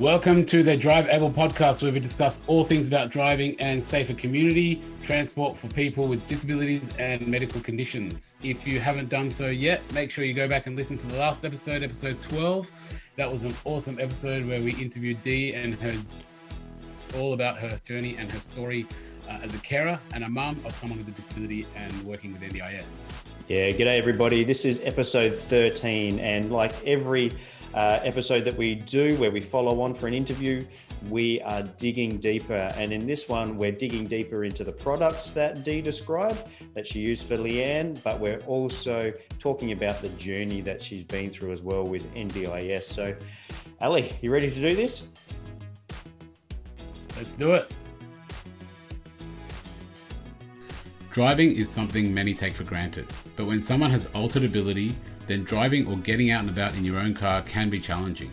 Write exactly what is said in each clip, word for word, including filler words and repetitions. Welcome to the DriveAble podcast, where we discuss all things about driving and safer community transport for people with disabilities and medical conditions. If you haven't done so yet, make sure you go back and listen to the last episode, episode twelve. That was an awesome episode where we interviewed Dee and her, all about her journey and her story uh, as a carer and a mum of someone with a disability and working with N D I S. Yeah, g'day everybody. This is episode thirteen, and like every Uh, episode that we do where we follow on for an interview, we are digging deeper, and in this one we're digging deeper into the products that Dee described that she used for Leanne, but we're also talking about the journey that she's been through as well with N D I S. So Ali, you ready to do this? Let's do it. Driving is something many take for granted, but when someone has altered ability, then driving or getting out and about in your own car can be challenging.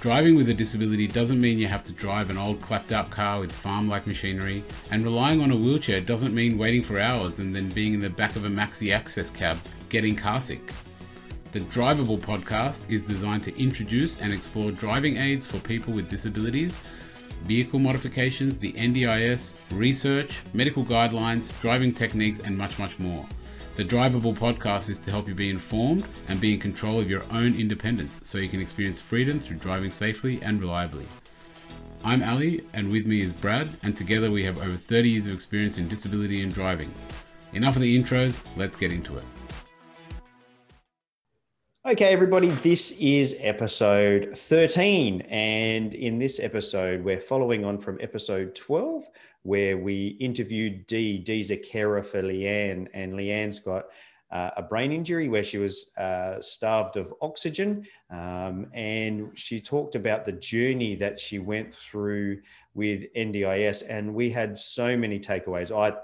Driving with a disability doesn't mean you have to drive an old clapped up car with farm-like machinery, and relying on a wheelchair doesn't mean waiting for hours and then being in the back of a maxi access cab getting carsick. The DriveAble podcast is designed to introduce and explore driving aids for people with disabilities, vehicle modifications, the N D I S, research, medical guidelines, driving techniques, and much, much more. The DriveAble podcast is to help you be informed and be in control of your own independence so you can experience freedom through driving safely and reliably. I'm Ali, and with me is Brad, and together we have over thirty years of experience in disability and driving. Enough of the intros, let's get into it. Okay, everybody, this is episode thirteen, and in this episode, we're following on from episode twelve, where we interviewed Dee. Dee's a carer for Leanne, and Leanne's got uh, a brain injury where she was uh, starved of oxygen, um, and she talked about the journey that she went through with N D I S, and we had so many takeaways. I,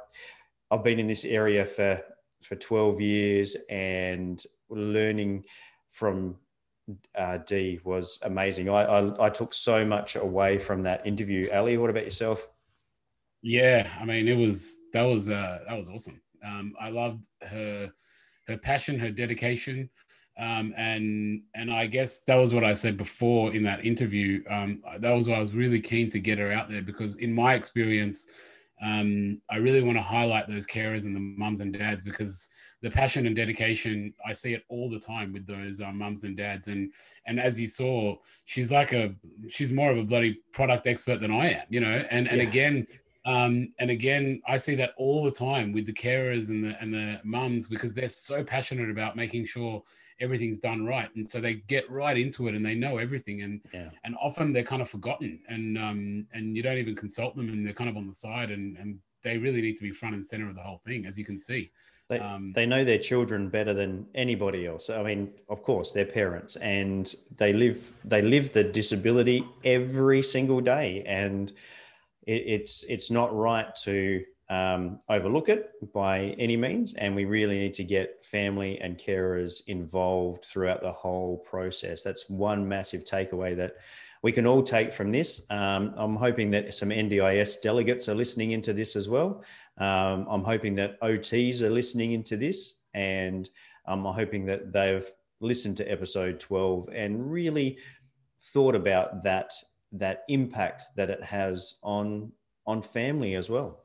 I've been in this area for, for twelve years, and learning from uh, Dee was amazing. I, I I took so much away from that interview. Ali, what about yourself? Yeah, I mean, it was that was uh, that was awesome. Um, I loved her her passion, her dedication, um, and and I guess that was what I said before in that interview. Um, that was why I was really keen to get her out there, because in my experience, um, I really want to highlight those carers and the mums and dads, because the passion and dedication, I see it all the time with those uh, mums and dads. And and as you saw, she's like a, she's more of a bloody product expert than I am, you know? And and yeah. again, um, and again, I see that all the time with the carers and the, and the mums, because they're so passionate about making sure everything's done right. And so they get right into it and they know everything. And yeah. and often they're kind of forgotten, and um, and you don't even consult them, and they're kind of on the side, and and they really need to be front and center of the whole thing, as you can see. They, um, they know their children better than anybody else. I mean, of course, their parents, and they live they live the disability every single day, and it, it's it's not right to um, overlook it by any means. And we really need to get family and carers involved throughout the whole process. That's one massive takeaway that we can all take from this. Um, I'm hoping that some N D I S delegates are listening into this as well. Um, I'm hoping that O Ts are listening into this, and um, I'm hoping that they've listened to episode twelve and really thought about that that impact that it has on on family as well.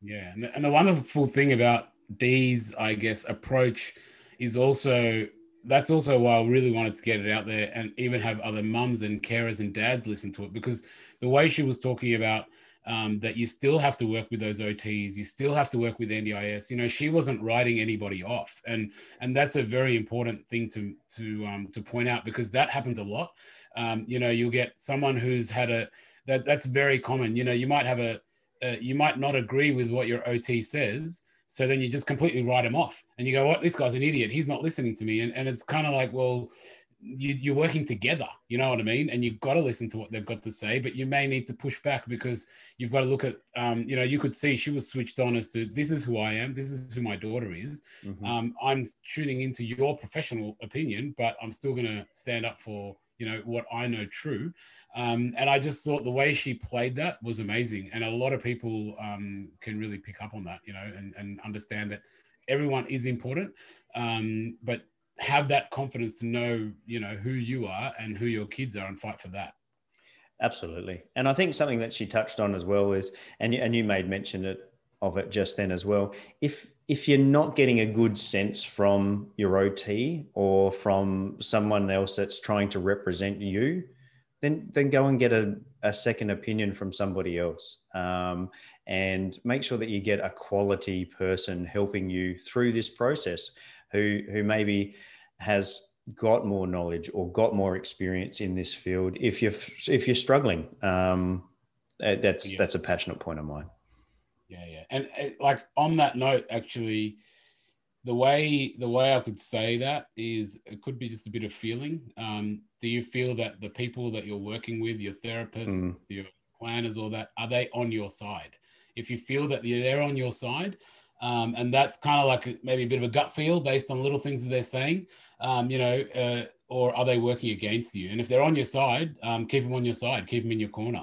Yeah, and the, and the wonderful thing about Dee's, I guess, approach is also, that's also why I really wanted to get it out there and even have other mums and carers and dads listen to it, because the way she was talking about Um, that you still have to work with those O Ts, you still have to work with N D I S. You know, she wasn't writing anybody off, and and that's a very important thing to to um, to point out, because that happens a lot. Um, you know, you'll get someone who's had a that that's very common. You know, you might have a, a you might not agree with what your O T says, so then you just completely write him off, and you go, "What? This guy's an idiot. He's not listening to me." And and it's kind of like, well, You, you're working together, you know what I mean? And you've got to listen to what they've got to say, but you may need to push back, because you've got to look at, um, you know, you could see she was switched on as to, this is who I am, this is who my daughter is. Mm-hmm. Um, I'm tuning into your professional opinion, but I'm still going to stand up for, you know, what I know true. Um, and I just thought the way she played that was amazing. And a lot of people um, can really pick up on that, you know, and, and understand that everyone is important, um, but have that confidence to know, you know, who you are and who your kids are, and fight for that. Absolutely. And I think something that she touched on as well is, and you, and you made mention it, of it just then as well, if if you're not getting a good sense from your O T or from someone else that's trying to represent you, then then go and get a, a second opinion from somebody else, um, and make sure that you get a quality person helping you through this process who who maybe has got more knowledge or got more experience in this field if you're if you're struggling. Um, that's yeah. that's a passionate point of mine. Yeah, yeah. And it, like on that note, actually, the way the way I could say that is it could be just a bit of feeling. Um, do you feel that the people that you're working with, your therapists, mm. your planners, all that, are they on your side? If you feel that they're on your side, um, and that's kind of like maybe a bit of a gut feel based on little things that they're saying, um, you know, uh, or are they working against you? And if they're on your side, um, keep them on your side, keep them in your corner.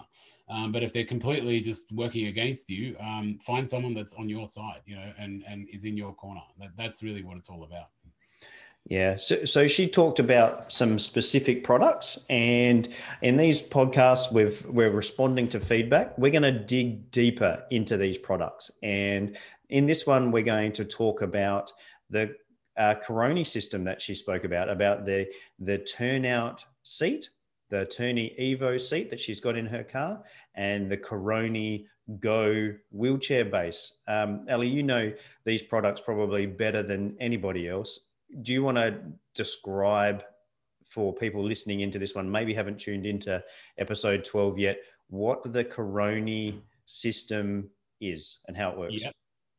Um, but if they're completely just working against you, um, find someone that's on your side, you know, and, and is in your corner. That, that's really what it's all about. Yeah. So, so she talked about some specific products, and in these podcasts, we've, we're responding to feedback. We're going to dig deeper into these products. And in this one, we're going to talk about the uh, Carony system that she spoke about, about the, the turnout seat, the Turny Evo seat that she's got in her car, and the Carony Go wheelchair base. Um, Ellie, you know these products probably better than anybody else. Do you want to describe for people listening into this one, maybe haven't tuned into episode twelve yet, what the Carony system is and how it works? Yep.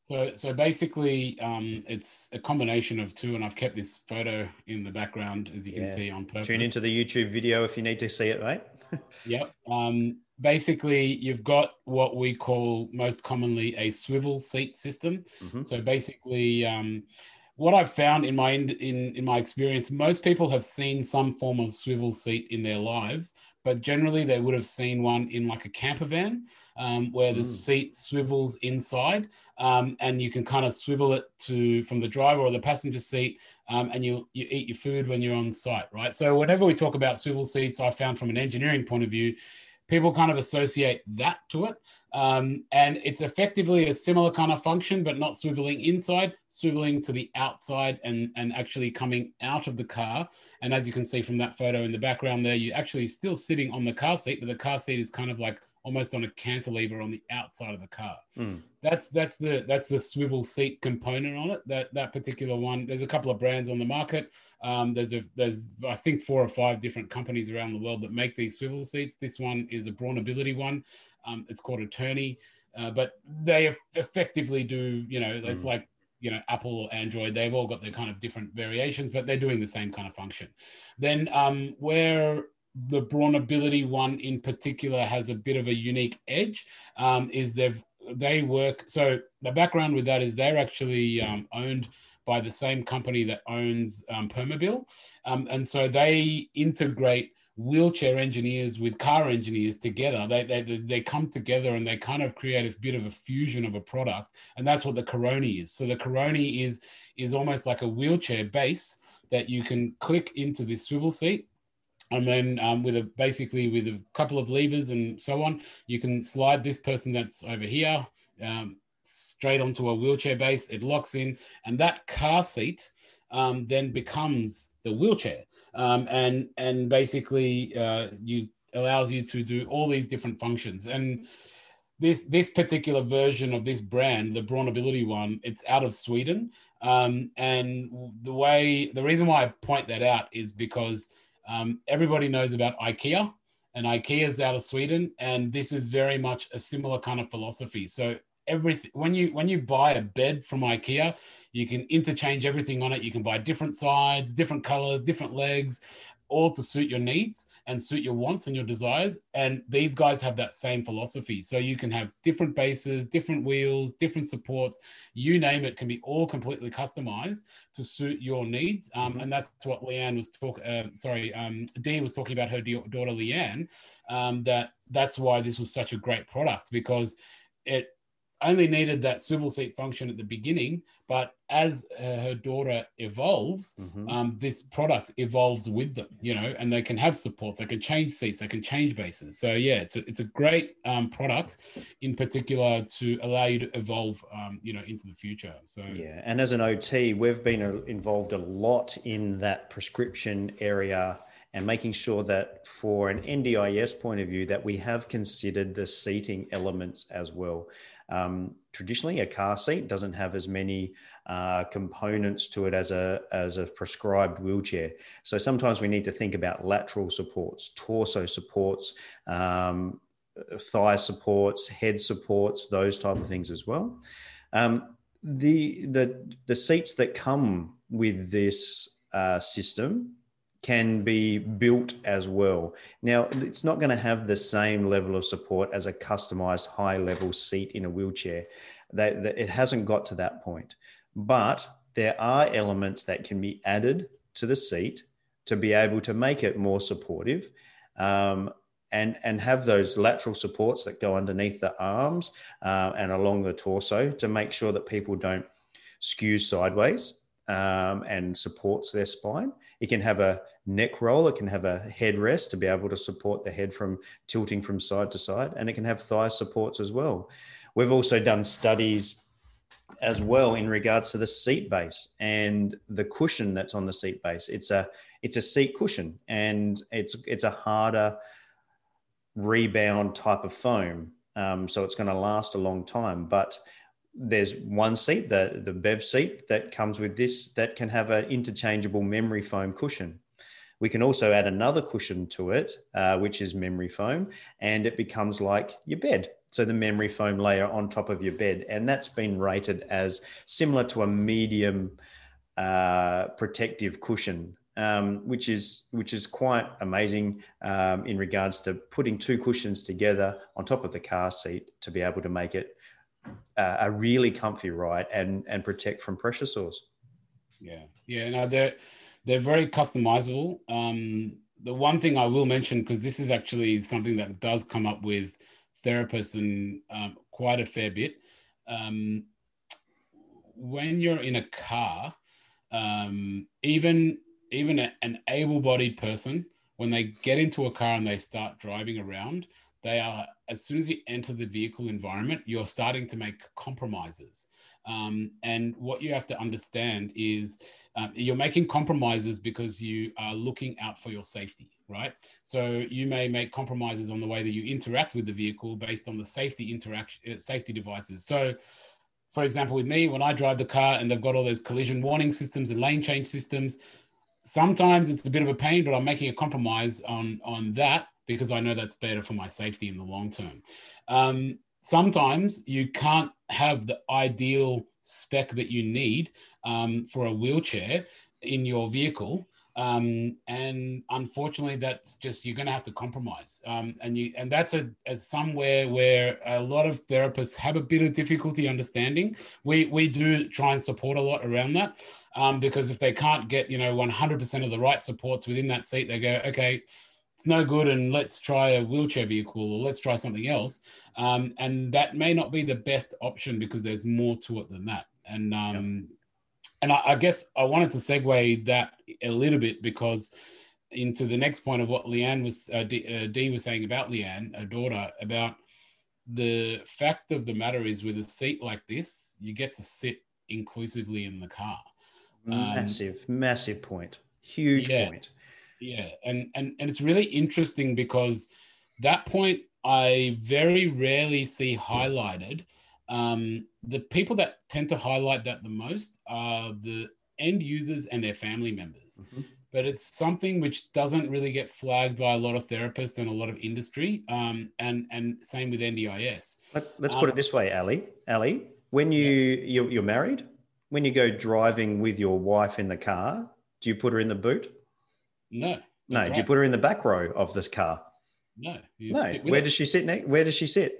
So, so basically, um, it's a combination of two, and I've kept this photo in the background, as you can yeah. see, on purpose. Tune into the YouTube video if you need to see it, mate. Yep. Um, basically, you've got what we call most commonly a swivel seat system. Mm-hmm. So basically, um, what I've found in my in, in my experience, most people have seen some form of swivel seat in their lives, but generally they would have seen one in like a camper van, um, where the mm. seat swivels inside, um, and you can kind of swivel it to from the driver or the passenger seat, um, and you you eat your food when you're on site, right? So whenever we talk about swivel seats, I found from an engineering point of view, people kind of associate that to it. Um, and it's effectively a similar kind of function, but not swiveling inside, swiveling to the outside and, and actually coming out of the car. And as you can see from that photo in the background there, you're actually still sitting on the car seat, but the car seat is kind of like almost on a cantilever on the outside of the car. Mm. That's that's the that's the swivel seat component on it. That that particular one. There's a couple of brands on the market. Um, there's a there's I think four or five different companies around the world that make these swivel seats. This one is a BraunAbility one. Um, it's called a Turny, uh, but they effectively do, you know, it's mm. like, you know, Apple or Android, they've all got their kind of different variations, but they're doing the same kind of function. Then um, where the BraunAbility one in particular has a bit of a unique edge, um, is they've, they work, so the background with that is they're actually um, owned by the same company that owns um, Permobil. Um, and so they integrate wheelchair engineers with car engineers together. They, they they come together and they kind of create a bit of a fusion of a product. And that's what the Carony is. So the Carony is, is almost like a wheelchair base that you can click into this swivel seat. And then um, with a basically with a couple of levers and so on, you can slide this person that's over here um, straight onto a wheelchair base. It locks in, and that car seat um, then becomes the wheelchair, um, and and basically uh, you allows you to do all these different functions. And this this particular version of this brand, the BraunAbility one, it's out of Sweden, um, and the way the reason why I point that out is because. Um, everybody knows about IKEA, and IKEA is out of Sweden, and this is very much a similar kind of philosophy. So everything when you when you buy a bed from IKEA, you can interchange everything on it. You can buy different sides, different colors, different legs, all to suit your needs and suit your wants and your desires. And these guys have that same philosophy. So you can have different bases, different wheels, different supports, you name it, can be all completely customized to suit your needs. Um, and that's what Leanne was talking, uh, sorry, um, Dee was talking about her daughter Leanne, um, that that's why this was such a great product, because it only needed that swivel seat function at the beginning, but as uh, her daughter evolves, mm-hmm. um, this product evolves with them, you know, and they can have supports, they can change seats, they can change bases. So yeah, it's a, it's a great um, product in particular to allow you to evolve, um, you know, into the future. So yeah, and as an O T, we've been involved a lot in that prescription area and making sure that for an N D I S point of view, that we have considered the seating elements as well. Um, traditionally, a car seat doesn't have as many uh, components to it as a as a prescribed wheelchair. So sometimes we need to think about lateral supports, torso supports, um, thigh supports, head supports, those type of things as well. Um, the the the seats that come with this uh, system can be built as well. Now, it's not going to have the same level of support as a customized high-level seat in a wheelchair. That, that it hasn't got to that point. But there are elements that can be added to the seat to be able to make it more supportive, um, and, and have those lateral supports that go underneath the arms uh, and along the torso to make sure that people don't skew sideways Um, and supports their spine. It can have a neck roll, it can have a headrest to be able to support the head from tilting from side to side, and it can have thigh supports as well. We've also done studies as well in regards to the seat base and the cushion that's on the seat base. It's a it's a seat cushion, and it's it's a harder rebound type of foam, um, so it's going to last a long time, but there's one seat, the, the B E V seat that comes with this, that can have an interchangeable memory foam cushion. We can also add another cushion to it, uh, which is memory foam, and it becomes like your bed. So the memory foam layer on top of your bed, and that's been rated as similar to a medium uh, protective cushion, um, which is which is quite amazing um, in regards to putting two cushions together on top of the car seat to be able to make it Uh, a really comfy ride and and protect from pressure sores. Yeah, yeah, no, they're they're very customizable. Um, the one thing I will mention, because this is actually something that does come up with therapists and um, quite a fair bit, um, when you're in a car, um, even even a, an able-bodied person, when they get into a car and they start driving around, they are, as soon as you enter the vehicle environment, you're starting to make compromises. Um, and what you have to understand is um, you're making compromises because you are looking out for your safety, right? So you may make compromises on the way that you interact with the vehicle based on the safety interaction, safety devices. So for example, with me, when I drive the car and they've got all those collision warning systems and lane change systems, sometimes it's a bit of a pain, but I'm making a compromise on, on that, because I know that's better for my safety in the long term. Um, sometimes you can't have the ideal spec that you need um, for a wheelchair in your vehicle. Um, and unfortunately, that's just, you're going to have to compromise. Um, and you and that's a, a somewhere where a lot of therapists have a bit of difficulty understanding. We we do try and support a lot around that, um, because if they can't get, you know, one hundred percent of the right supports within that seat, they go, okay, it's no good, and let's try a wheelchair vehicle, or let's try something else. Um, and that may not be the best option because there's more to it than that. And um, yep. and I, I guess I wanted to segue that a little bit because into the next point of what Leanne was, uh, Dee uh, Dee was saying about Leanne, her daughter, about the fact of the matter is with a seat like this, you get to sit inclusively in the car. Um, massive, massive point. Huge yeah. point. Yeah, and, and and it's really interesting because that point I very rarely see highlighted. Um, the people that tend to highlight that the most are the end users and their family members. Mm-hmm. But it's something which doesn't really get flagged by a lot of therapists and a lot of industry, um, and, and same with N D I S. Let, let's um, put it this way, Ali. Ali, when you, yeah. you're, you're married, when you go driving with your wife in the car, do you put her in the boot? No. No. Right. Do you put her in the back row of this car? No. No. Where her. does she sit? Ne- where does she sit?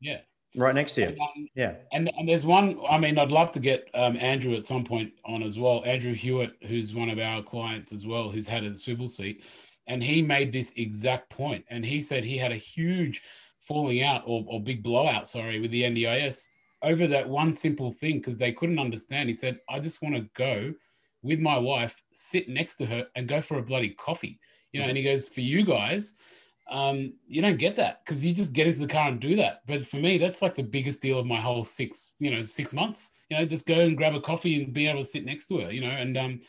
Yeah. Right next to you. And, um, yeah. And and there's one. I mean, I'd love to get um, Andrew at some point on as well. Andrew Hewitt, who's one of our clients as well, who's had a swivel seat, and he made this exact point. And he said he had a huge falling out or, or big blowout, sorry, with the N D I S over that one simple thing because they couldn't understand. He said, I just want to go with my wife, sit next to her and go for a bloody coffee. You know, and he goes, for you guys, um, you don't get that because you just get into the car and do that. But for me, that's like the biggest deal of my whole six, you know, six months, you know, just go and grab a coffee and be able to sit next to her, you know, and, um,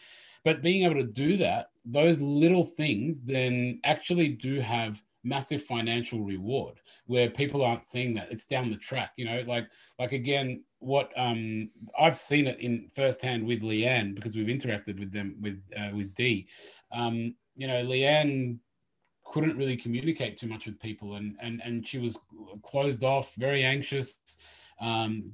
but being able to do that, those little things then actually do have massive financial reward where people aren't seeing that. It's down the track, you know, like, like again, what um, I've seen it in firsthand with Leanne because we've interacted with them, with, uh, with Dee. Um, you know, Leanne couldn't really communicate too much with people and, and, and she was closed off, very anxious, um,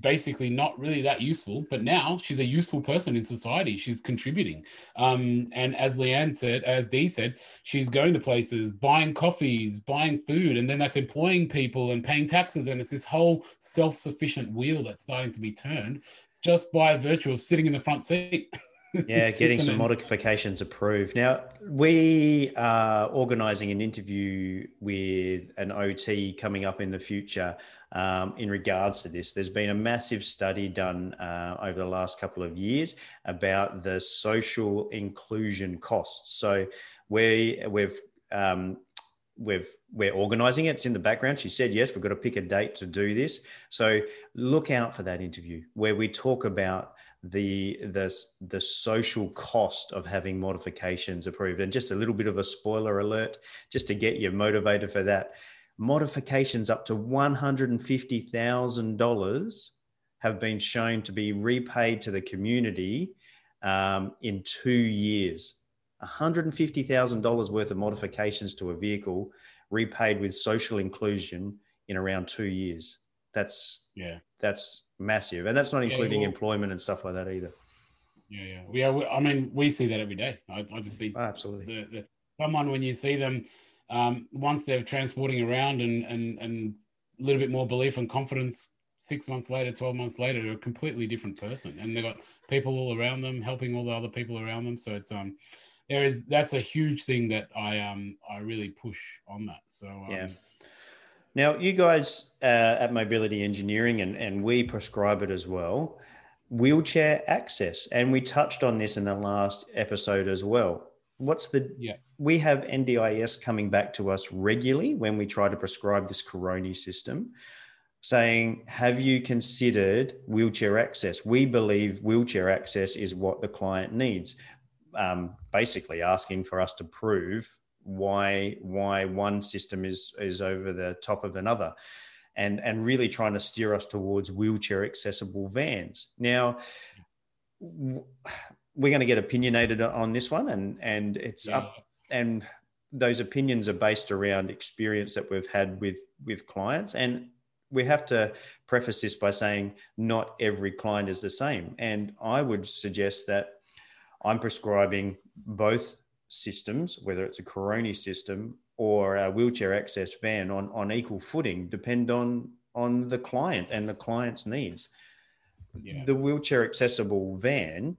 basically not really that useful, but now she's a useful person in society. She's contributing. Um, and as Leanne said, as Dee said, she's going to places, buying coffees, buying food, and then that's employing people and paying taxes. And it's this whole self-sufficient wheel that's starting to be turned just by virtue of sitting in the front seat. Yeah, getting some modifications approved. Now, we are organising an interview with an O T coming up in the future um, in regards to this. There's been a massive study done uh, over the last couple of years about the social inclusion costs. So we, we've... Um, We've, we're organising it. It's in the background. She said, yes, we've got to pick a date to do this. So look out for that interview where we talk about the, the, the social cost of having modifications approved. And just a little bit of a spoiler alert, just to get you motivated for that. Modifications up to one hundred fifty thousand dollars have been shown to be repaid to the community um, in two years. one hundred fifty thousand dollars worth of modifications to a vehicle repaid with social inclusion in around two years. That's yeah, that's massive. And that's not including yeah, well, employment and stuff like that either. Yeah, yeah. We are, we, I mean, we see that every day. I, I just see oh, absolutely the, the, someone when you see them, um, once they're transporting around and, and, and a little bit more belief and confidence, six months later, twelve months later, they're a completely different person. And they've got people all around them, helping all the other people around them. So it's... um. There is that's a huge thing that I um I really push on that. So um, yeah. Now you guys uh, at Mobility Engineering and and we prescribe it as well. Wheelchair access, and we touched on this in the last episode as well. What's the yeah? We have N D I S coming back to us regularly when we try to prescribe this Carony system, saying, have you considered wheelchair access? We believe wheelchair access is what the client needs. Um, basically asking for us to prove why why one system is is over the top of another, and and really trying to steer us towards wheelchair accessible vans. Now w- we're going to get opinionated on this one, and and it's yeah. up and those opinions are based around experience that we've had with with clients. And we have to preface this by saying not every client is the same, and I would suggest that I'm prescribing both systems, whether it's a Carony system or a wheelchair access van, on, on equal footing, depend on, on the client and the client's needs. Yeah. The wheelchair accessible van,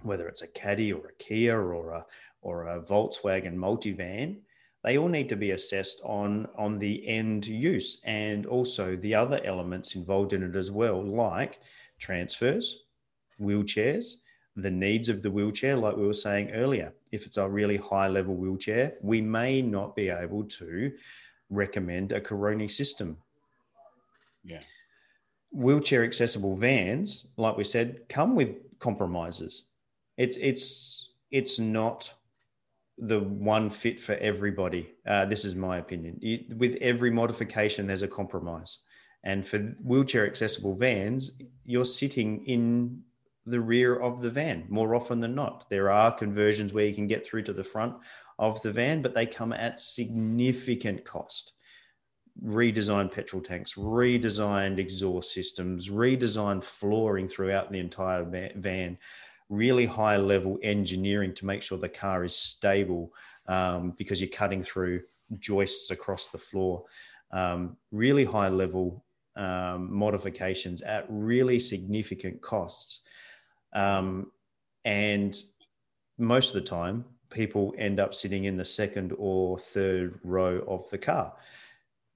whether it's a Caddy or a Kia or a, or a Volkswagen multivan, they all need to be assessed on, on the end use and also the other elements involved in it as well, like transfers, wheelchairs, the needs of the wheelchair, like we were saying earlier. If it's a really high level wheelchair, we may not be able to recommend a Carony system. Yeah. Wheelchair accessible vans, like we said, come with compromises. It's it's it's not the one fit for everybody. Uh, this is my opinion. You, with every modification, there's a compromise. And for wheelchair accessible vans, you're sitting in the rear of the van more often than not. There are conversions where you can get through to the front of the van, but they come at significant cost. Redesigned petrol tanks, redesigned exhaust systems, redesigned flooring throughout the entire van, really high level engineering to make sure the car is stable um, because you're cutting through joists across the floor. Um, really high level um, modifications at really significant costs. Um, and most of the time people end up sitting in the second or third row of the car.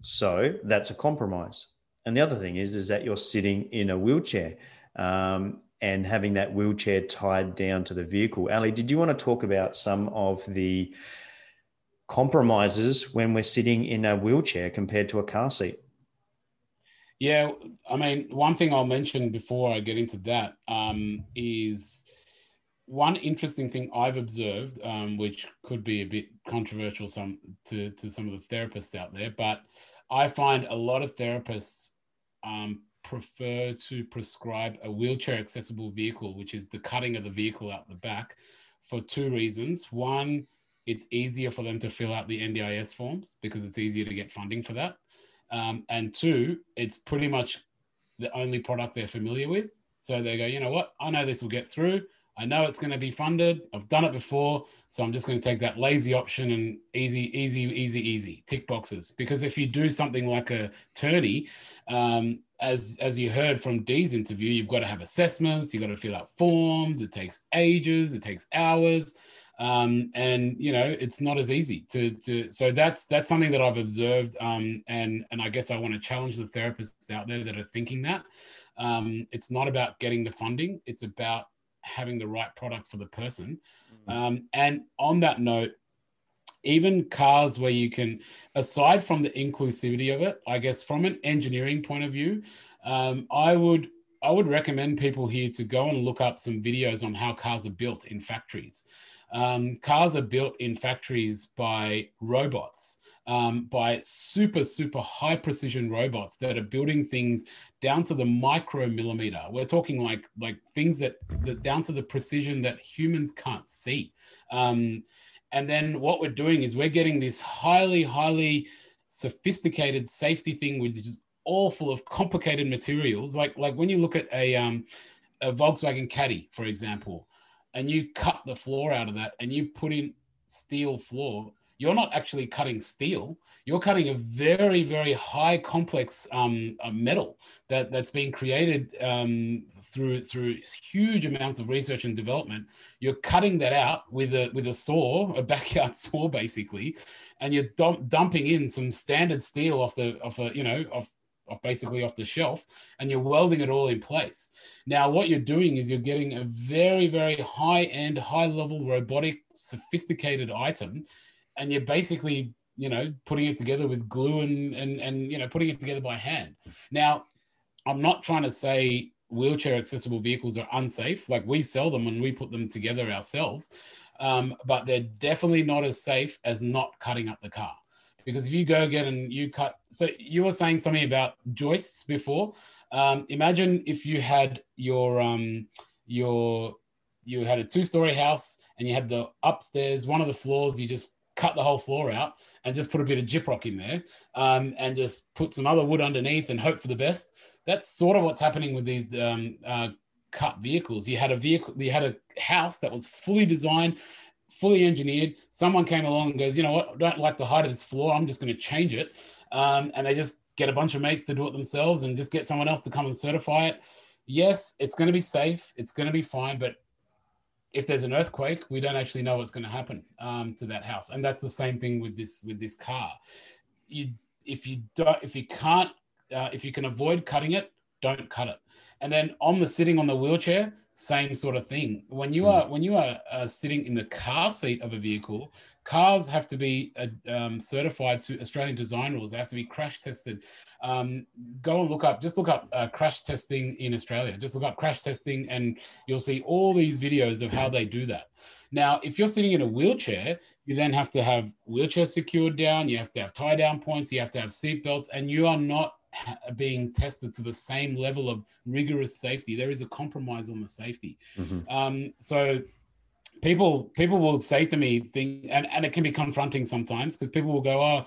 So that's a compromise. And the other thing is, is that you're sitting in a wheelchair um, and having that wheelchair tied down to the vehicle. Ali, did you want to talk about some of the compromises when we're sitting in a wheelchair compared to a car seat? Yeah, I mean, one thing I'll mention before I get into that um, is one interesting thing I've observed, um, which could be a bit controversial some to, to some of the therapists out there, but I find a lot of therapists um, prefer to prescribe a wheelchair accessible vehicle, which is the cutting of the vehicle out the back, for two reasons. One, it's easier for them to fill out the N D I S forms because it's easier to get funding for that. Um, and two, it's pretty much the only product they're familiar with. So they go, you know what? I know this will get through. I know it's going to be funded. I've done it before. So I'm just going to take that lazy option and easy, easy, easy, easy, tick boxes. Because if you do something like a Turny, um, as, as you heard from Dee's interview, you've got to have assessments, you've got to fill out forms. It takes ages, it takes hours. Um, and you know, it's not as easy to, to, so that's, that's something that I've observed. Um, and, and I guess I want to challenge the therapists out there that are thinking that, um, it's not about getting the funding. It's about having the right product for the person. Mm-hmm. Um, and on that note, even cars where you can, aside from the inclusivity of it, I guess from an engineering point of view, um, I would, I would recommend people here to go and look up some videos on how cars are built in factories. Um, cars are built in factories by robots, um, by super, super high precision robots that are building things down to the micro millimeter. We're talking like, like things that, that down to the precision that humans can't see. Um, and then what we're doing is we're getting this highly, highly sophisticated safety thing, which is just all full of complicated materials. Like, like when you look at a, um, a Volkswagen Caddy, for example, and you cut the floor out of that and you put in steel floor, you're not actually cutting steel. You're cutting a very, very high complex um, metal that, that's been created um, through through huge amounts of research and development. You're cutting that out with a with a saw, a backyard saw basically, and you're dump, dumping in some standard steel off the off a you know off. Off basically off the shelf, and you're welding it all in place. Now, what you're doing is you're getting a very, very high-end, high-level, robotic, sophisticated item, and you're basically, you know, putting it together with glue and, and, and you know, putting it together by hand. Now, I'm not trying to say wheelchair-accessible vehicles are unsafe. Like, we sell them and we put them together ourselves, um, but they're definitely not as safe as not cutting up the car. Because if you go get and you cut, so you were saying something about joists before. Um, imagine if you had your um, your you had a two-story house and you had the upstairs, one of the floors, you just cut the whole floor out and just put a bit of gyprock in there um, and just put some other wood underneath and hope for the best. That's sort of what's happening with these um, uh, cut vehicles. You had a vehicle, you had a house that was fully designed, fully engineered. Someone came along and goes, you know what, I don't like the height of this floor. I'm just going to change it. Um, and they just get a bunch of mates to do it themselves and just get someone else to come and certify it. Yes, it's going to be safe. It's going to be fine. But if there's an earthquake, we don't actually know what's going to happen um, to that house. And that's the same thing with this with this car. You, if you don't, if you can't, uh, if you can avoid cutting it, don't cut it. And then on the sitting on the wheelchair, same sort of thing. When you are when you are uh, sitting in the car seat of a vehicle, cars have to be uh, um, certified to Australian design rules. They have to be crash tested. Um, go and look up, just look up uh, crash testing in Australia. Just look up crash testing and you'll see all these videos of how they do that. Now, if you're sitting in a wheelchair, you then have to have wheelchair secured down. You have to have tie down points. You have to have seat belts, and you are not being tested to the same level of rigorous safety. There is a compromise on the safety. Mm-hmm. Um, so people people will say to me, thing, and, and it can be confronting sometimes, because people will go, oh,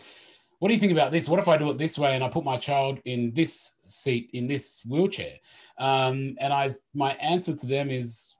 what do you think about this? What if I do it this way and I put my child in this seat, in this wheelchair? Um, and I, my answer to them is,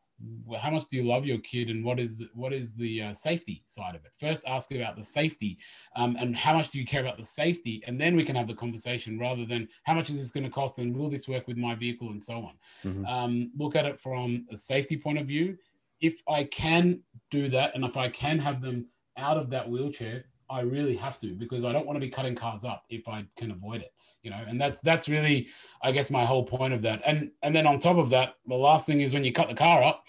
well, how much do you love your kid, and what is what is the uh, safety side of it? First, ask about the safety, um, and how much do you care about the safety? And then we can have the conversation, rather than how much is this going to cost and will this work with my vehicle and so on. Mm-hmm. Um, look at it from a safety point of view. If I can do that, and if I can have them out of that wheelchair, I really have to, because I don't want to be cutting cars up if I can avoid it, you know, and that's, that's really, I guess, my whole point of that. And, and then on top of that, the last thing is when you cut the car up,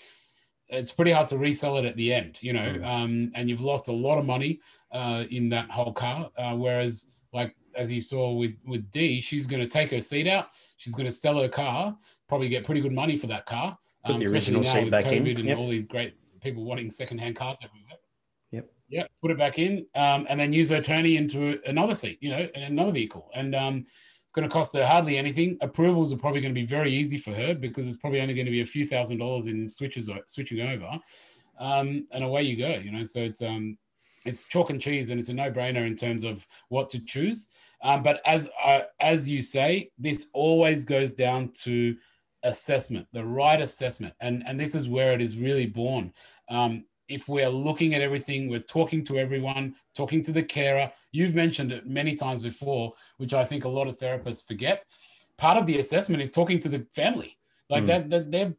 it's pretty hard to resell it at the end, you know, mm-hmm. um, and you've lost a lot of money uh, in that whole car. Uh, whereas like, as you saw with, with Dee, she's going to take her seat out. She's going to sell her car, probably get pretty good money for that car. Um, Put the original seat with back COVID in. Yep. And all these great people wanting secondhand cars everywhere. Yep. Yeah. Put it back in, um, and then use her Turny into another seat, you know, and another vehicle. And um, it's going to cost her hardly anything. Approvals are probably going to be very easy for her, because it's probably only going to be a few thousand dollars in switches or switching over, um, and away you go, you know. So it's, um, it's chalk and cheese, and it's a no-brainer in terms of what to choose. Um, but as uh, as you say, this always goes down to assessment, the right assessment, and and this is where it is really born. Um, if we're looking at everything, we're talking to everyone, talking to the carer. You've mentioned it many times before, which I think a lot of therapists forget. Part of the assessment is talking to the family, like mm. that, that they're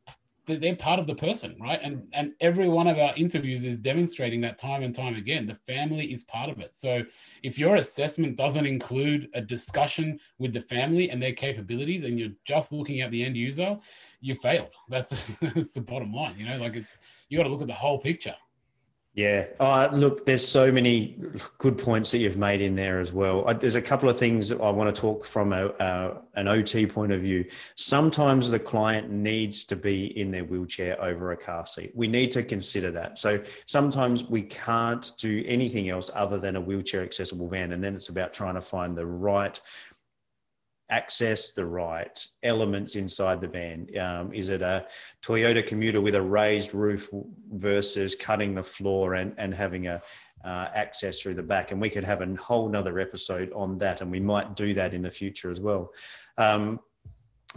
they're part of the person, right? And and every one of our interviews is demonstrating that time and time again. The family is part of it. So if your assessment doesn't include a discussion with the family and their capabilities, and you're just looking at the end user, you failed. That's, that's the bottom line, you know, like it's, you got to look at the whole picture. Yeah. Uh, look, there's so many good points that you've made in there as well. I, there's a couple of things that I want to talk from a, uh, an O T point of view. Sometimes the client needs to be in their wheelchair over a car seat. We need to consider that. So sometimes we can't do anything else other than a wheelchair accessible van. And then it's about trying to find the right access, the right elements inside the van. Um, is it a Toyota commuter with a raised roof versus cutting the floor and, and having a uh, access through the back? And we could have a whole nother episode on that, and we might do that in the future as well. Um,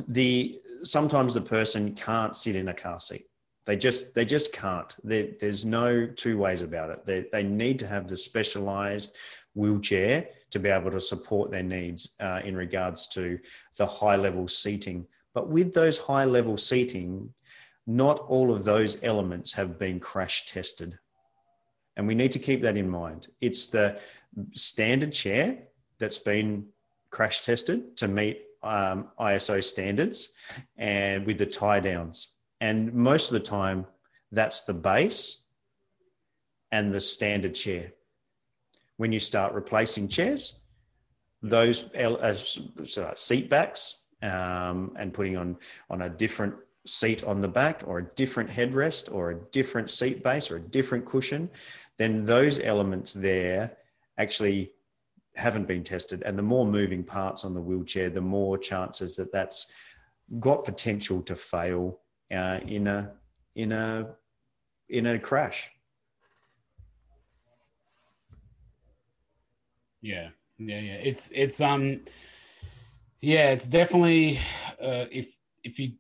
the sometimes the person can't sit in a car seat. They just they just can't. There, there's no two ways about it. They, they need to have the specialised wheelchair to be able to support their needs uh, in regards to the high level seating. But with those high level seating, not all of those elements have been crash tested. And we need to keep that in mind. It's the standard chair that's been crash tested to meet um, I S O standards and with the tie downs. And most of the time, that's the base and the standard chair. When you start replacing chairs, those seat backs um, and putting on, on a different seat on the back, or a different headrest, or a different seat base, or a different cushion, then those elements there actually haven't been tested. And the more moving parts on the wheelchair, the more chances that that's got potential to fail uh, in a, in a, in a crash. Yeah, yeah, yeah. It's it's um, yeah. It's definitely uh, if if you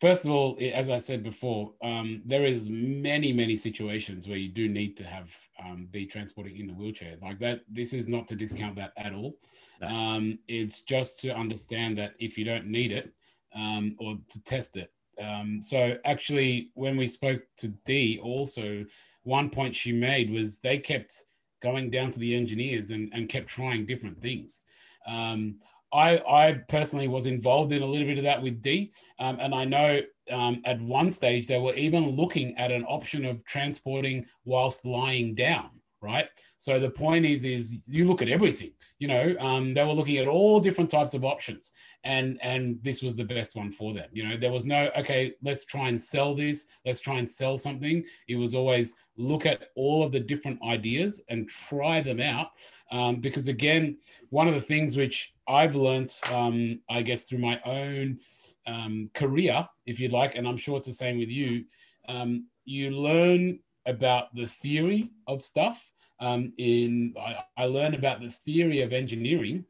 first of all, as I said before, um, there is many many situations where you do need to have um, be transporting in the wheelchair like that. This is not to discount that at all. No. Um, it's just to understand that if you don't need it, um, or to test it. Um, so actually, when we spoke to Dee, also one point she made was they kept going down to the engineers and, and kept trying different things. Um, I, I personally was involved in a little bit of that with Dee. Um, and I know um, at one stage, they were even looking at an option of transporting whilst lying down, right? So the point is, is you look at everything, you know, um, they were looking at all different types of options, and, and this was the best one for them. You know, there was no, okay, let's try and sell this. Let's try and sell something. It was always look at all of the different ideas and try them out. Um, because again, one of the things which I've learned, um, I guess through my own um, career, if you'd like, and I'm sure it's the same with you, um, you learn about the theory of stuff. Um, in I, I learned about the theory of engineering,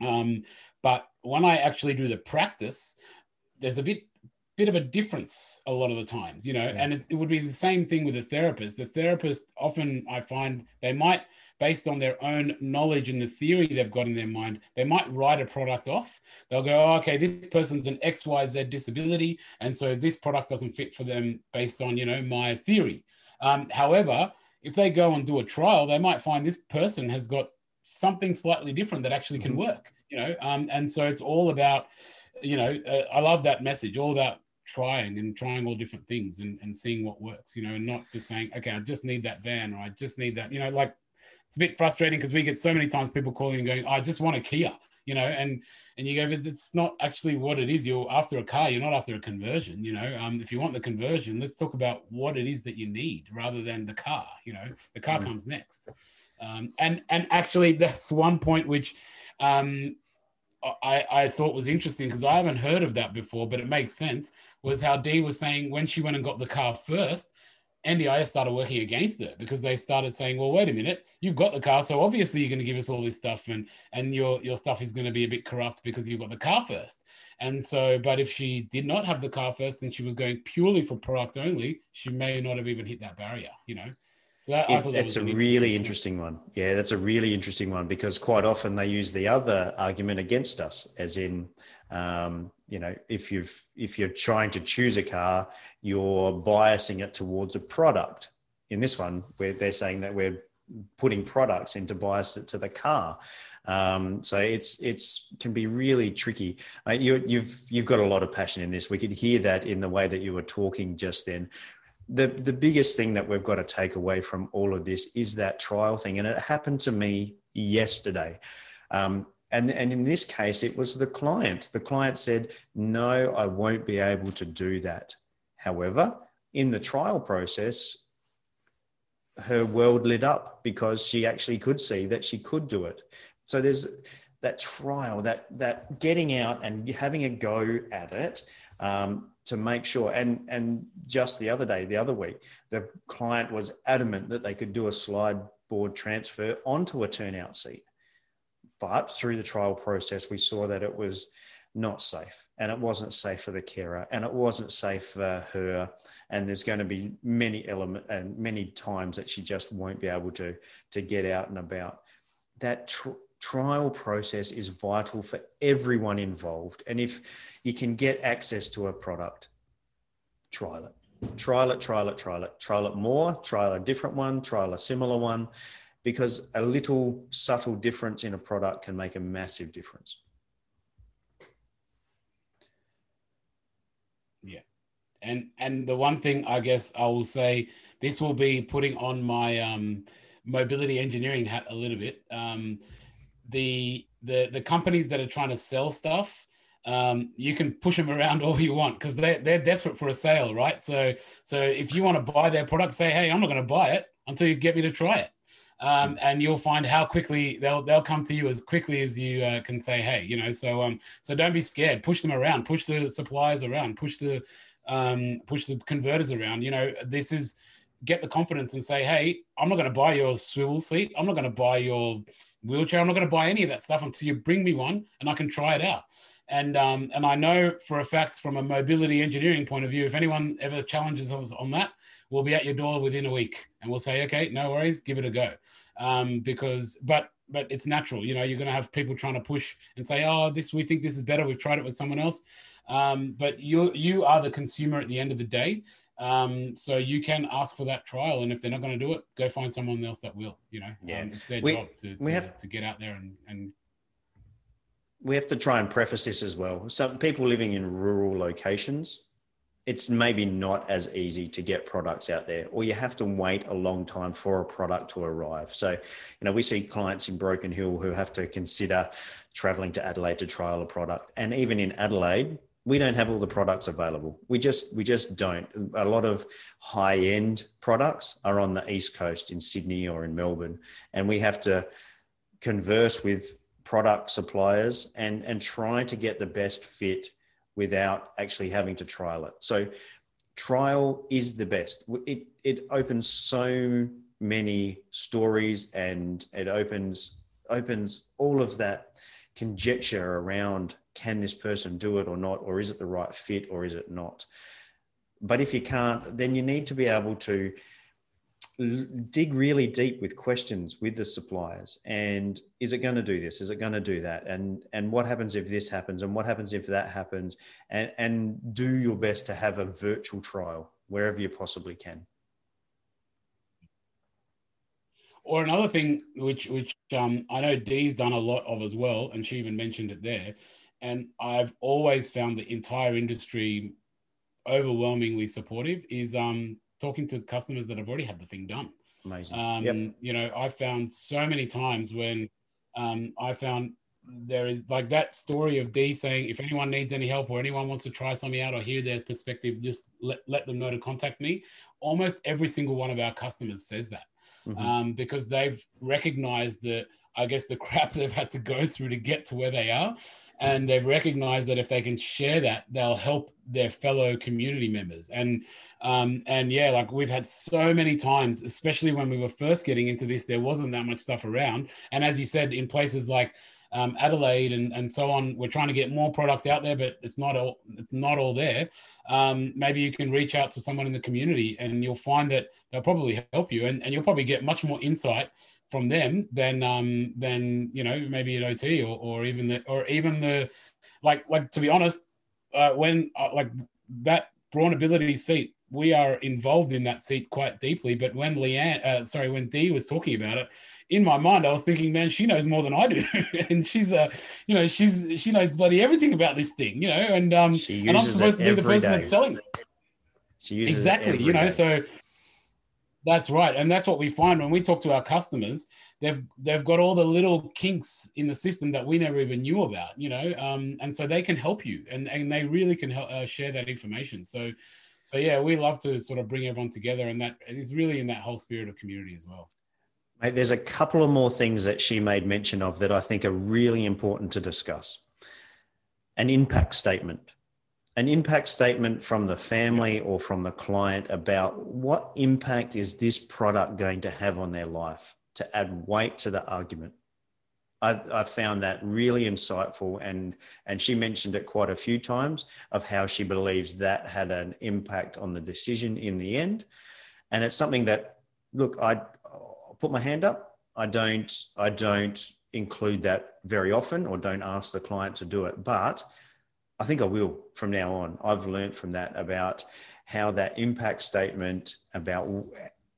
um, but when I actually do the practice, there's a bit bit of a difference a lot of the times, you know, yeah. And it, it would be the same thing with a therapist. The therapist often, I find, they might, based on their own knowledge and the theory they've got in their mind, they might write a product off. They'll go, oh, okay, this person's an X Y Z disability, and so this product doesn't fit for them based on, you know, my theory. Um, however, if they go and do a trial, they might find this person has got something slightly different that actually can work, you know? Um, and so it's all about, you know, uh, I love that message, all about trying and trying all different things and, and seeing what works, you know, and not just saying, okay, I just need that van, or I just need that, you know, like it's a bit frustrating because we get so many times people calling and going, I just want a Kia, you know, and, and you go, but it's not actually what it is. You're after a car, you're not after a conversion, you know, um, if you want the conversion, let's talk about what it is that you need rather than the car, you know, the car mm-hmm. comes next. Um, and, and actually that's one point which, um, I, I thought was interesting because I haven't heard of that before, but it makes sense, was how Dee was saying when she went and got the car first, N D I S started working against her because they started saying, well, wait a minute, you've got the car, so obviously you're going to give us all this stuff and and your your stuff is going to be a bit corrupt because you've got the car first. And so, but if she did not have the car first and she was going purely for product only, she may not have even hit that barrier, you know? So that, it, I thought that it's a really interesting one. one. Yeah, that's a really interesting one because quite often they use the other argument against us, as in, um, you know, if you've if you're trying to choose a car, you're biasing it towards a product. In this one, where they're saying that we're putting products in to bias it to the car, um, so it's it's can be really tricky. Uh, you, you've you've got a lot of passion in this. We could hear that in the way that you were talking just then. The, the biggest thing that we've got to take away from all of this is that trial thing. And it happened to me yesterday. Um, and, and in this case, it was the client. The client said, no, I won't be able to do that. However, in the trial process, her world lit up because she actually could see that she could do it. So there's that trial, that, that getting out and having a go at it, um, to make sure. And, and just the other day, the other week, the client was adamant that they could do a slide board transfer onto a turnout seat. But through the trial process, we saw that it was not safe, and it wasn't safe for the carer, and it wasn't safe for her. And there's going to be many element and many times that she just won't be able to, to get out and about. That tr- trial process is vital for everyone involved. And if you can get access to a product, trial it, trial it, trial it, trial it, trial it more, trial a different one, trial a similar one, because a little subtle difference in a product can make a massive difference. Yeah. And, and the one thing I guess I will say, this will be putting on my um, mobility engineering hat a little bit. Um, The, the the companies that are trying to sell stuff, um, you can push them around all you want because they're, they're desperate for a sale, right? So so if you want to buy their product, say, hey, I'm not going to buy it until you get me to try it. Um, and you'll find how quickly they'll they'll come to you as quickly as you uh, can say, hey, you know, so um so don't be scared. Push them around. Push the suppliers around. Push the um push the converters around. You know, this is get the confidence and say, hey, I'm not going to buy your swivel seat. I'm not going to buy your wheelchair. I'm not going to buy any of that stuff until you bring me one and I can try it out. And um, and I know for a fact from a mobility engineering point of view, if anyone ever challenges us on that, we'll be at your door within a week and we'll say, okay, no worries, give it a go. Um, because, but but it's natural, you know, you're going to have people trying to push and say, oh, this, we think this is better. We've tried it with someone else. Um, but you you are the consumer at the end of the day. Um, so you can ask for that trial, and if they're not going to do it, go find someone else that will, you know. Yeah. Um, it's their we, job to, to, have, to get out there and, and. We have to try and preface this as well. Some people living in rural locations, it's maybe not as easy to get products out there, or you have to wait a long time for a product to arrive. So, you know, we see clients in Broken Hill who have to consider traveling to Adelaide to trial a product. And even in Adelaide, we don't have all the products available. We just we just don't. A lot of high-end products are on the East Coast in Sydney or in Melbourne, and we have to converse with product suppliers and, and try to get the best fit without actually having to trial it. So trial is the best. It, it opens so many stories, and it opens, opens all of that conjecture around, can this person do it or not, or is it the right fit or is it not? But if you can't, then you need to be able to l- dig really deep with questions with the suppliers, and is it going to do this, is it going to do that, and and what happens if this happens, and what happens if that happens, and and do your best to have a virtual trial wherever you possibly can. Or another thing, which which um, I know Dee's done a lot of as well, and she even mentioned it there, and I've always found the entire industry overwhelmingly supportive, is um, talking to customers that have already had the thing done. Amazing. Um, yep. You know, I found so many times when um, I found there is like that story of Dee saying, if anyone needs any help or anyone wants to try something out or hear their perspective, just let, let them know to contact me. Almost every single one of our customers says that. Mm-hmm. um, because they've recognized that, I guess, the crap they've had to go through to get to where they are. And they've recognized that if they can share that, they'll help their fellow community members. And, um, and yeah, like we've had so many times, especially when we were first getting into this, there wasn't that much stuff around. And as you said, in places like um, Adelaide and, and so on, we're trying to get more product out there, but it's not all, it's not all there. Um, maybe you can reach out to someone in the community and you'll find that they'll probably help you, and, and you'll probably get much more insight from them than um than you know maybe an O T or, or even the or even the like like to be honest uh, when uh, like that BraunAbility seat, we are involved in that seat quite deeply, but when Leanne uh, sorry when Dee was talking about it, in my mind I was thinking, man, she knows more than I do. And she's a uh, you know she's she knows bloody everything about this thing, you know and um and I'm supposed to be the person that's selling it. She uses exactly it you know day. So that's right. And that's what we find when we talk to our customers. They've they've got all the little kinks in the system that we never even knew about, you know, um, and so they can help you, and, and they really can help, uh, share that information. So, so yeah, we love to sort of bring everyone together, and that is really in that whole spirit of community as well. Mate, there's a couple of more things that she made mention of that I think are really important to discuss. An impact statement. An impact statement from the family or from the client about what impact is this product going to have on their life, to add weight to the argument. I, I found that really insightful, and, and she mentioned it quite a few times of how she believes that had an impact on the decision in the end. And it's something that, look, I I'll put my hand up. I don't, I don't include that very often, or don't ask the client to do it, but I think I will from now on. I've learned from that about how that impact statement, about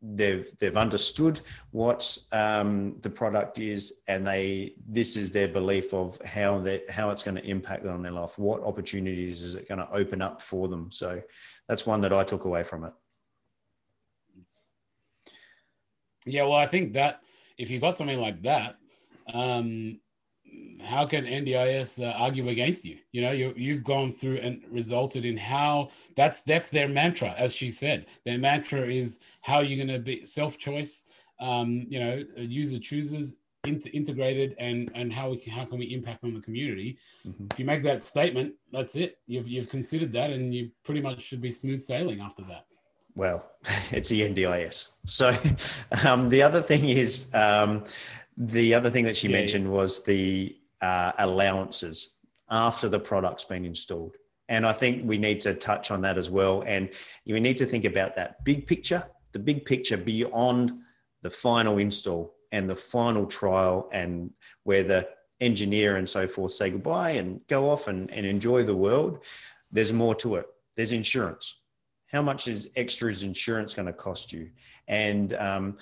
they've they've understood what um, the product is, and they this is their belief of how that how it's going to impact on their life. What opportunities is it going to open up for them? So that's one that I took away from it. Yeah, well, I think that if you've got something like that, um, how can N D I S uh, argue against you? You know, you, you've gone through and resulted in how that's, that's their mantra. As she said, their mantra is how you're going to be self-choice, um, you know, user chooses, inter- integrated and, and how we can, how can we impact on the community? Mm-hmm. If you make that statement, that's it. You've, you've considered that, and you pretty much should be smooth sailing after that. Well, it's the N D I S. So um, the other thing is, um, The other thing that she yeah, mentioned yeah. was the uh, allowances after the product's been installed. And I think we need to touch on that as well. And we need to think about that big picture, the big picture beyond the final install and the final trial, and where the engineer and so forth say goodbye and go off and, and enjoy the world. There's more to it. There's insurance. How much is extras insurance going to cost you? And, um,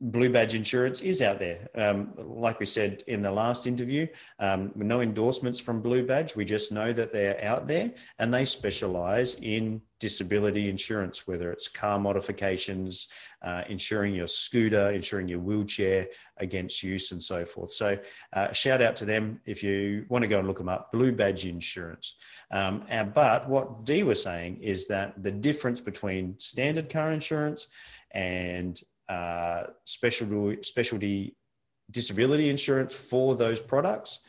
Blue Badge Insurance is out there. Um, like we said in the last interview, um, no endorsements from Blue Badge. We just know that they're out there, and they specialize in disability insurance, whether it's car modifications, uh, insuring your scooter, insuring your wheelchair against use, and so forth. So uh, shout out to them if you want to go and look them up, Blue Badge Insurance. Um, and, but what Dee was saying is that the difference between standard car insurance and Uh, specialty, specialty disability insurance for those products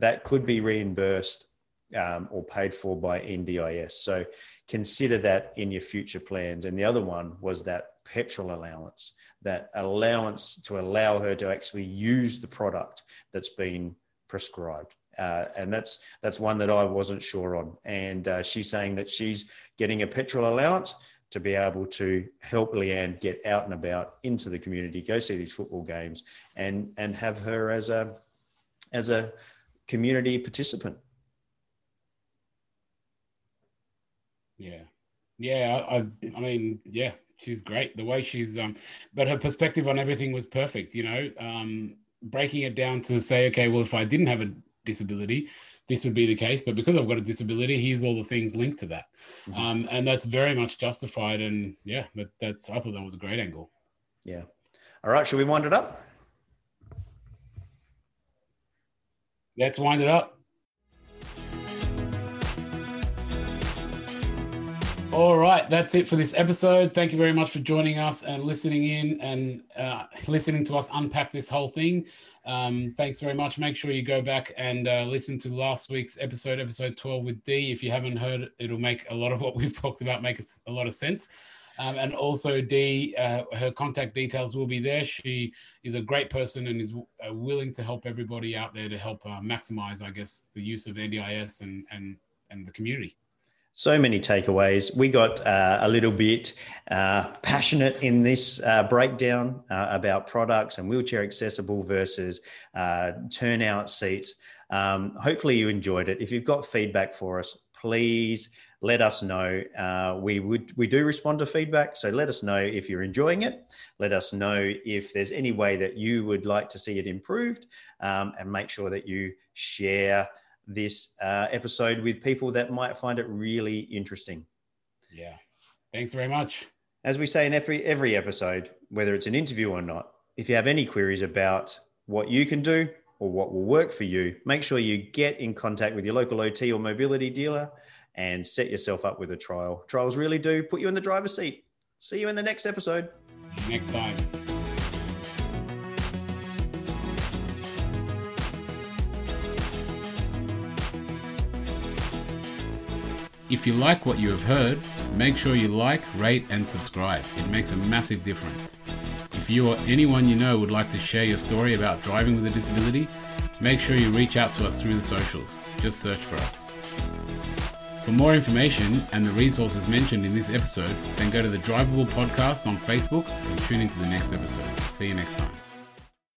that could be reimbursed um, or paid for by N D I S. So consider that in your future plans. And the other one was that petrol allowance, that allowance to allow her to actually use the product that's been prescribed. Uh, and that's that's one that I wasn't sure on. And uh, she's saying that she's getting a petrol allowance to be able to help Leanne get out and about into the community, go see these football games, and and have her as a as a community participant. Yeah, yeah. I I, I mean, yeah. she's great. The way she's, um, but her perspective on everything was perfect, you know, um, breaking it down to say, okay, well, if I didn't have a disability, this would be the case, but because I've got a disability, here's all the things linked to that. Mm-hmm. Um, and that's very much justified. And yeah, that, that's, I thought that was a great angle. Yeah. All right. Should we wind it up? Let's wind it up. All right, that's it for this episode. Thank you very much for joining us and listening in and uh, listening to us unpack this whole thing. Um, thanks very much. Make sure you go back and uh, listen to last week's episode, episode twelve with Dee. If you haven't heard it, it'll make a lot of what we've talked about make a lot of sense. Um, and also Dee, uh, her contact details will be there. She is a great person and is w- willing to help everybody out there to help uh, maximize, I guess, the use of N D I S and, and, and the community. So many takeaways. We got uh, a little bit uh, passionate in this uh, breakdown uh, about products and wheelchair accessible versus uh, turnout seats. Um, hopefully you enjoyed it. If you've got feedback for us, please let us know. Uh, we would we do respond to feedback, so let us know if you're enjoying it. Let us know if there's any way that you would like to see it improved, um, and make sure that you share this uh, episode with people that might find it really interesting. Yeah, thanks very much. As we say in every, every episode, whether it's an interview or not, if you have any queries about what you can do or what will work for you, make sure you get in contact with your local O T or mobility dealer and set yourself up with a trial. Trials really do put you in the driver's seat. See you in the next episode. Next time. If you like what you have heard, make sure you like, rate and subscribe. It makes a massive difference. If you or anyone you know would like to share your story about driving with a disability, make sure you reach out to us through the socials. Just search for us. For more information and the resources mentioned in this episode, then go to the DriveAble podcast on Facebook and tune into the next episode. See you next time.